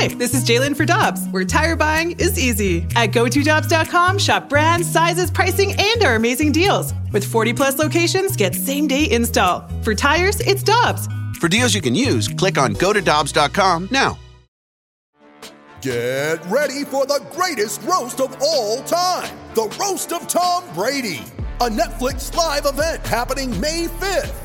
Hi, this is Jalen for Dobbs, where tire buying is easy. At GoToDobbs.com, shop brands, sizes, pricing, and our amazing deals. With 40-plus locations, get same-day install. For tires, it's Dobbs. For deals you can use, click on GoToDobbs.com now. Get ready for the greatest roast of all time, The Roast of Tom Brady, a Netflix live event happening May 5th.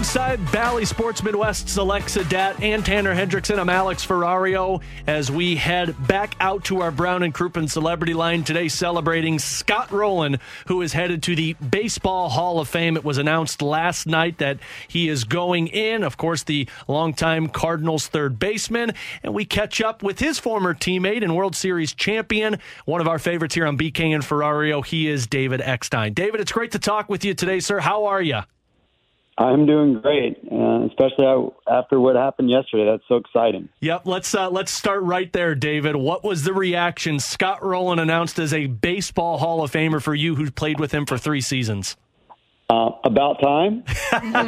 Alongside Bally Sports Midwest's Alexa Datt and Tanner Hendrickson, I'm Alex Ferrario as we head back out to our Brown and Kruppen celebrity line today, celebrating Scott Rolen, who is headed to the Baseball Hall of Fame. It was announced last night that he is going in, of course, the longtime Cardinals third baseman, and we catch up with his former teammate and World Series champion, one of our favorites here on BK and Ferrario. He is David Eckstein. David, it's great to talk with you today, sir. How are you? I'm doing great, especially after what happened yesterday. That's so exciting. Yep, let's start right there, David. What was the reaction? Scott Rolen announced as a Baseball Hall of Famer for you, who played with him for 3 seasons. About time. I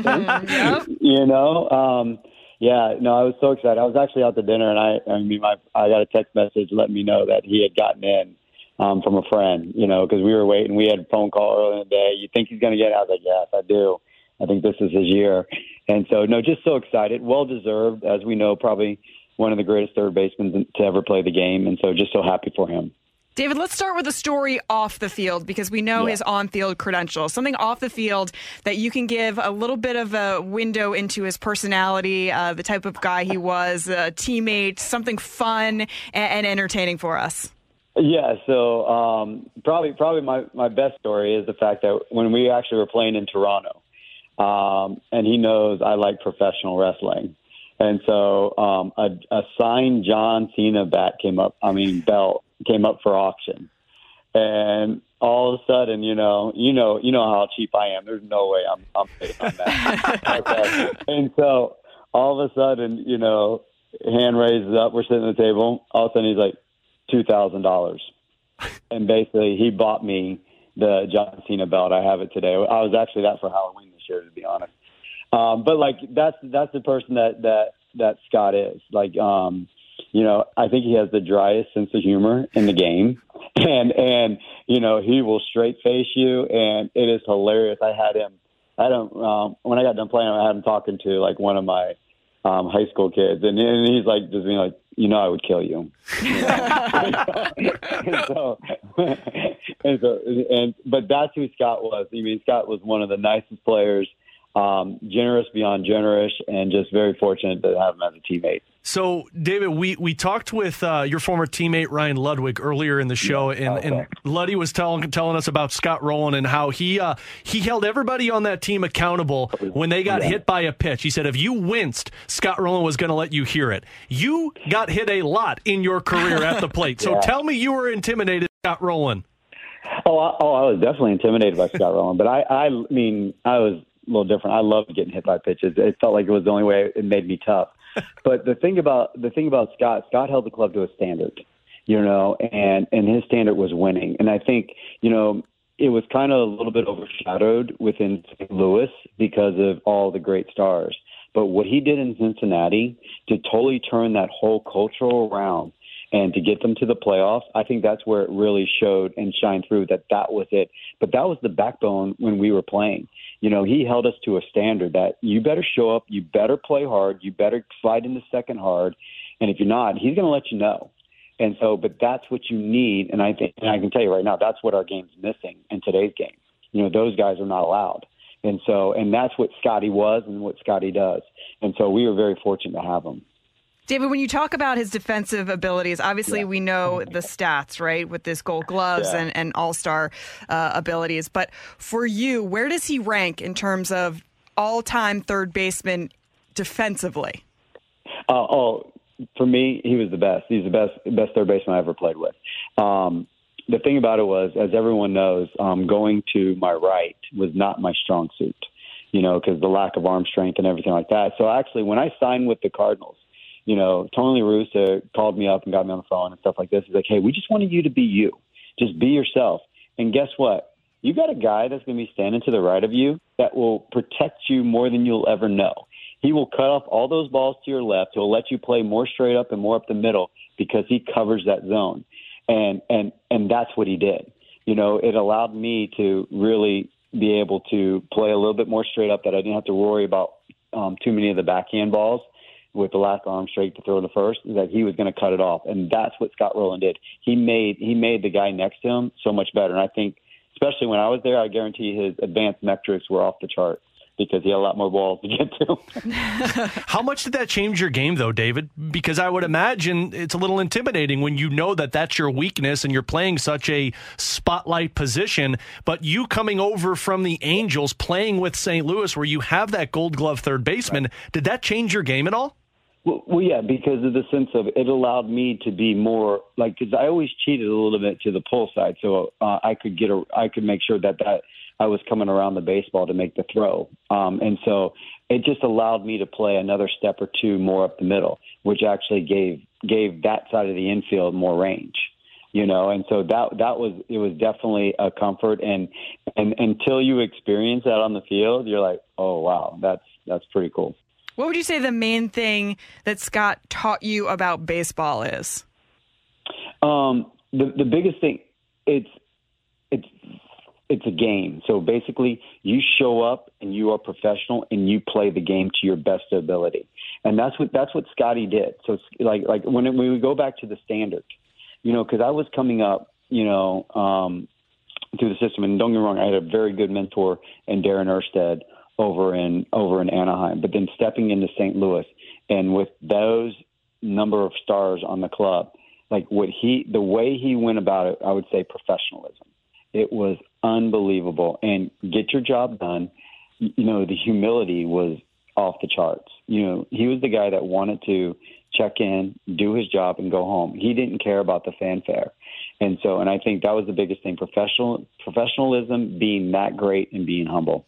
was so excited. I was actually out to dinner, and I got a text message letting me know that he had gotten in from a friend. You know, because we were waiting. We had a phone call earlier in the day. You think he's going to get it? I was like, yes, I do. I think this is his year. And so, no, just so excited. Well-deserved, as we know, probably one of the greatest third basemen to ever play the game. And so just so happy for him. David, let's start with a story off the field, because we know his on-field credentials. Something off the field that you can give a little bit of a window into his personality, the type of guy he was, a teammate, something fun and entertaining for us. Yeah, so probably my best story is the fact that when we actually were playing in Toronto, and he knows I like professional wrestling. And so a signed John Cena belt came up for auction. And all of a sudden, you know how cheap I am. There's no way I'm paid on that. Okay. And so all of a sudden, hand raises up. We're sitting at the table. All of a sudden he's like, $2,000. And basically he bought me the John Cena belt. I have it today. I was actually that for Halloween this year, to be honest. But like that's the person that Scott is. Like, I think he has the driest sense of humor in the game, and he will straight face you, and it is hilarious. When I got done playing, I had him talking to like one of my high school kids, and he's like just being like, I would kill you. But that's who Scott was. I mean, Scott was one of the nicest players, generous beyond generous, and just very fortunate to have him as a teammate. So, David, we talked with your former teammate, Ryan Ludwig, earlier in the show, and Luddy was telling us about Scott Rolen and how he held everybody on that team accountable when they got hit by a pitch. He said, if you winced, Scott Rolen was going to let you hear it. You got hit a lot in your career at the plate. So tell me you were intimidated by Scott Rolen. I was definitely intimidated by Scott Rolen, but I was a little different. I loved getting hit by pitches. It felt like it was the only way it made me tough. But the thing about Scott held the club to a standard, and his standard was winning. And I think, it was kind of a little bit overshadowed within St. Louis because of all the great stars. But what he did in Cincinnati to totally turn that whole cultural around and to get them to the playoffs, I think that's where it really showed and shined through that was it. But that was the backbone when we were playing. He held us to a standard that you better show up, you better play hard, you better slide into second hard, and if you're not, he's going to let you know. And so, but that's what you need, and I think, and I can tell you right now, that's what our game's missing in today's game. Those guys are not allowed. And so, and that's what Scotty was and what Scotty does. And so we were very fortunate to have him. David, when you talk about his defensive abilities, obviously we know the stats, right, with this Gold Gloves and All-Star abilities. But for you, where does he rank in terms of all-time third baseman defensively? For me, he was the best. He's the best third baseman I ever played with. The thing about it was, as everyone knows, going to my right was not my strong suit, you know, because the lack of arm strength and everything like that. So actually, when I signed with the Cardinals, you know, Tony Russo called me up and got me on the phone and stuff like this. He's like, hey, we just wanted you to be you. Just be yourself. And guess what? You got a guy that's going to be standing to the right of you that will protect you more than you'll ever know. He will cut off all those balls to your left. He'll let you play more straight up and more up the middle because he covers that zone. And that's what he did. You know, it allowed me to really be able to play a little bit more straight up, that I didn't have to worry about too many of the backhand balls with the last arm straight to throw to first, that he was going to cut it off. And that's what Scott Rolen did. He made the guy next to him so much better. And I think, especially when I was there, I guarantee his advanced metrics were off the chart, because he had a lot more balls to get to. How much did that change your game, though, David? Because I would imagine it's a little intimidating when you know that that's your weakness and you're playing such a spotlight position. But you coming over from the Angels, playing with St. Louis, where you have that Gold Glove third baseman, right. Did that change your game at all? Well, yeah, because of the sense of it allowed me to be more like, because I always cheated a little bit to the pull side, so I could make sure that I was coming around the baseball to make the throw. And so it just allowed me to play another step or two more up the middle, which actually gave that side of the infield more range, you know? And so it was definitely a comfort. And until you experience that on the field, you're like, oh wow, that's pretty cool. What would you say the main thing that Scott taught you about baseball is? The biggest thing, it's a game. So basically, you show up and you are professional and you play the game to your best ability. And that's what Scotty did. So it's like when we go back to the standard, you know, because I was coming up, you know, through the system. And don't get me wrong, I had a very good mentor in Darren Erstead over in Anaheim. But then stepping into St. Louis and with those number of stars on the club, like the way he went about it, I would say professionalism. It was unbelievable. And get your job done. You know, the humility was off the charts. You know, he was the guy that wanted to check in, do his job, and go home. He didn't care about the fanfare. And I think that was the biggest thing, professionalism, being that great and being humble.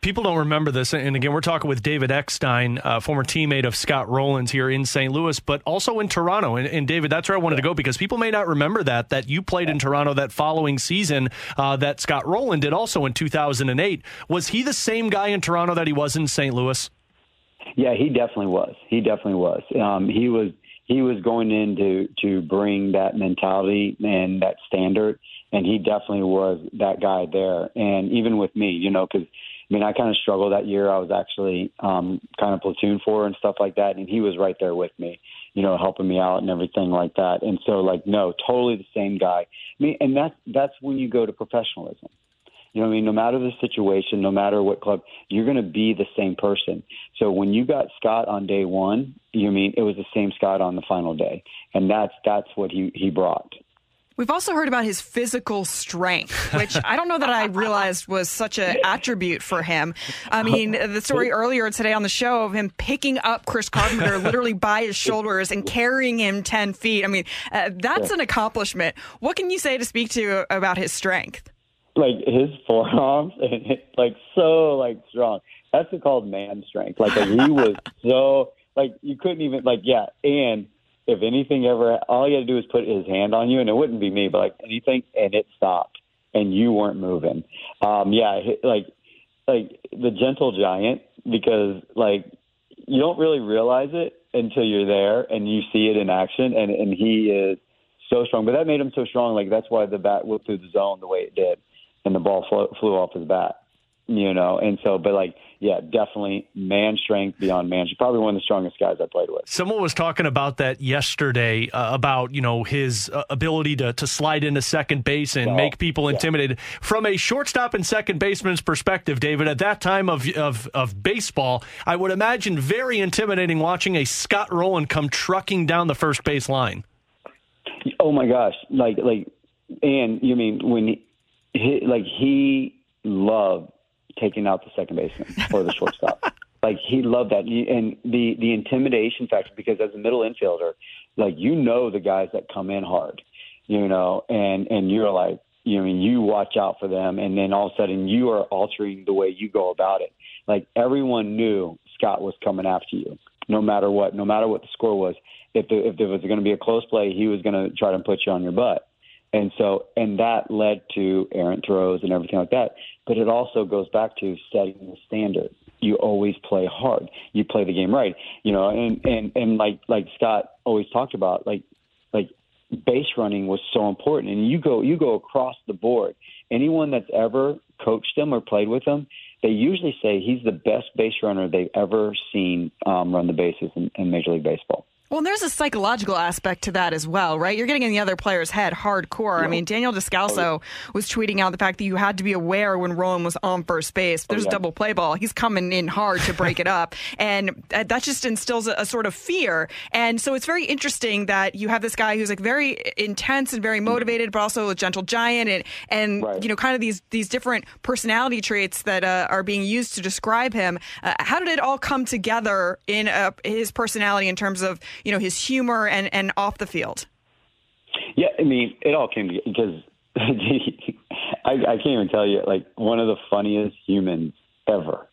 People don't remember this, and again, we're talking with David Eckstein, former teammate of Scott Rolen's here in St. Louis, but also in Toronto. And David, that's where I wanted to go, because people may not remember that you played in Toronto that following season that Scott Rolen did also in 2008. Was he the same guy in Toronto that he was in St. Louis? Yeah, he definitely was. He was going in to bring that mentality and that standard, and he definitely was that guy there. And even with me, you know, because I mean, I kind of struggled that year. I was actually kind of platoon for and stuff like that, and he was right there with me, you know, helping me out and everything like that. And so, like, no, totally the same guy. I mean, and that's when you go to professionalism. You know what I mean? No matter the situation, no matter what club, you're going to be the same person. So when you got Scott on day one, you know what I mean, it was the same Scott on the final day, and that's what he brought. We've also heard about his physical strength, which I don't know that I realized was such an attribute for him. I mean, the story earlier today on the show of him picking up Chris Carpenter literally by his shoulders and carrying him 10 feet. I mean, that's an accomplishment. What can you say to speak to about his strength? Like his forearms, and like so like strong. That's called man strength. Like he was so like you couldn't even like, yeah. And if anything ever, all he had to do was put his hand on you, and it wouldn't be me, but like anything, and it stopped, and you weren't moving. Yeah, like the gentle giant, because like you don't really realize it until you're there and you see it in action, and he is so strong. But that made him so strong, like that's why the bat whipped through the zone the way it did, and the ball flew off his bat. You know, and so, but like, yeah, definitely man strength beyond man. She's probably one of the strongest guys I played with. Someone was talking about that yesterday about, you know, his ability to slide into second base and make people intimidated. From a shortstop and second baseman's perspective, David, at that time of baseball, I would imagine very intimidating watching a Scott Rolen come trucking down the first base line. Oh my gosh. Like, and you mean when he loved taking out the second baseman or the shortstop. Like, he loved that. And the intimidation factor, because as a middle infielder, like, you know the guys that come in hard, you know, and you're like, you mean, you watch out for them, and then all of a sudden you are altering the way you go about it. Like, everyone knew Scott was coming after you, no matter what the score was. If there was going to be a close play, he was going to try to put you on your butt. And so, and that led to errant throws and everything like that. But it also goes back to setting the standard. You always play hard. You play the game right. You know, and like Scott always talked about, like base running was so important. And you go across the board. Anyone that's ever coached him or played with him, they usually say he's the best base runner they've ever seen run the bases in Major League Baseball. Well, and there's a psychological aspect to that as well, right? You're getting in the other player's head hardcore. Yep. I mean, Daniel Descalso was tweeting out the fact that you had to be aware when Roland was on first base. There's a double play ball. He's coming in hard to break it up. And that just instills a sort of fear. And so it's very interesting that you have this guy who's like very intense and very motivated, but also a gentle giant and right. you know, kind of these different personality traits that are being used to describe him. How did it all come together in his personality in terms of, you know, his humor and off the field? Yeah, I mean, it all came together because I can't even tell you, like, one of the funniest humans ever.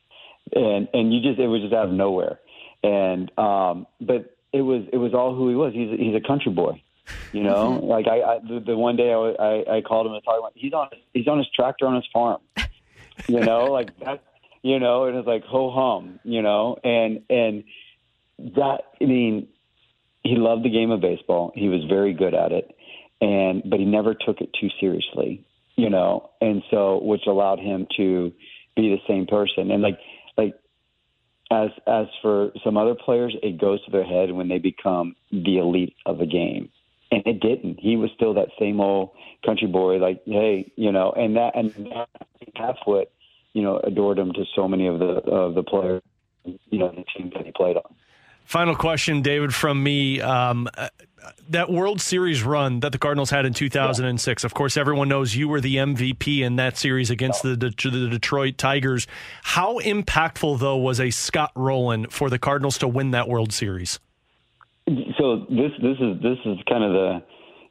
And you just, it was just out of nowhere. And, but it was all who he was. He's a country boy, you know, like the one day I called him and talked about, he's on his tractor on his farm, you know, like that, you know, and it's like, ho hum, you know, and that, I mean, he loved the game of baseball. He was very good at it, but he never took it too seriously, you know, and so which allowed him to be the same person. And like as for some other players, it goes to their head when they become the elite of a game, and it didn't. He was still that same old country boy, like, hey, you know, and that's what, you know, adored him to so many of the players, you know, the team that he played on. Final question, David, from me. That World Series run that the Cardinals had in 2006, of course, everyone knows you were the MVP in that series against the Detroit Tigers. How impactful, though, was a Scott Rolen for the Cardinals to win that World Series? So this is kind of the,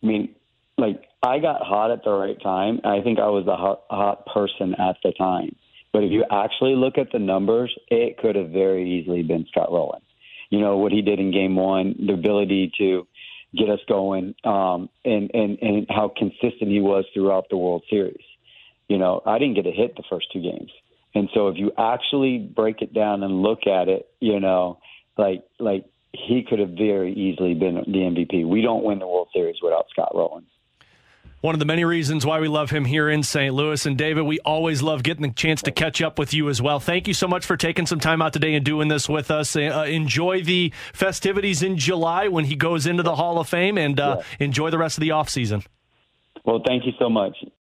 I mean, like, I got hot at the right time. I think I was the hot person at the time. But if you actually look at the numbers, it could have very easily been Scott Rolen. You know, what he did in game one, the ability to get us going, and how consistent he was throughout the World Series. You know, I didn't get a hit the first two games. And so if you actually break it down and look at it, you know, like he could have very easily been the MVP. We don't win the World Series without Scott Rolen. One of the many reasons why we love him here in St. Louis. And David, we always love getting the chance to catch up with you as well. Thank you so much for taking some time out today and doing this with us. Enjoy the festivities in July when he goes into the Hall of Fame, and enjoy the rest of the offseason. Well, thank you so much.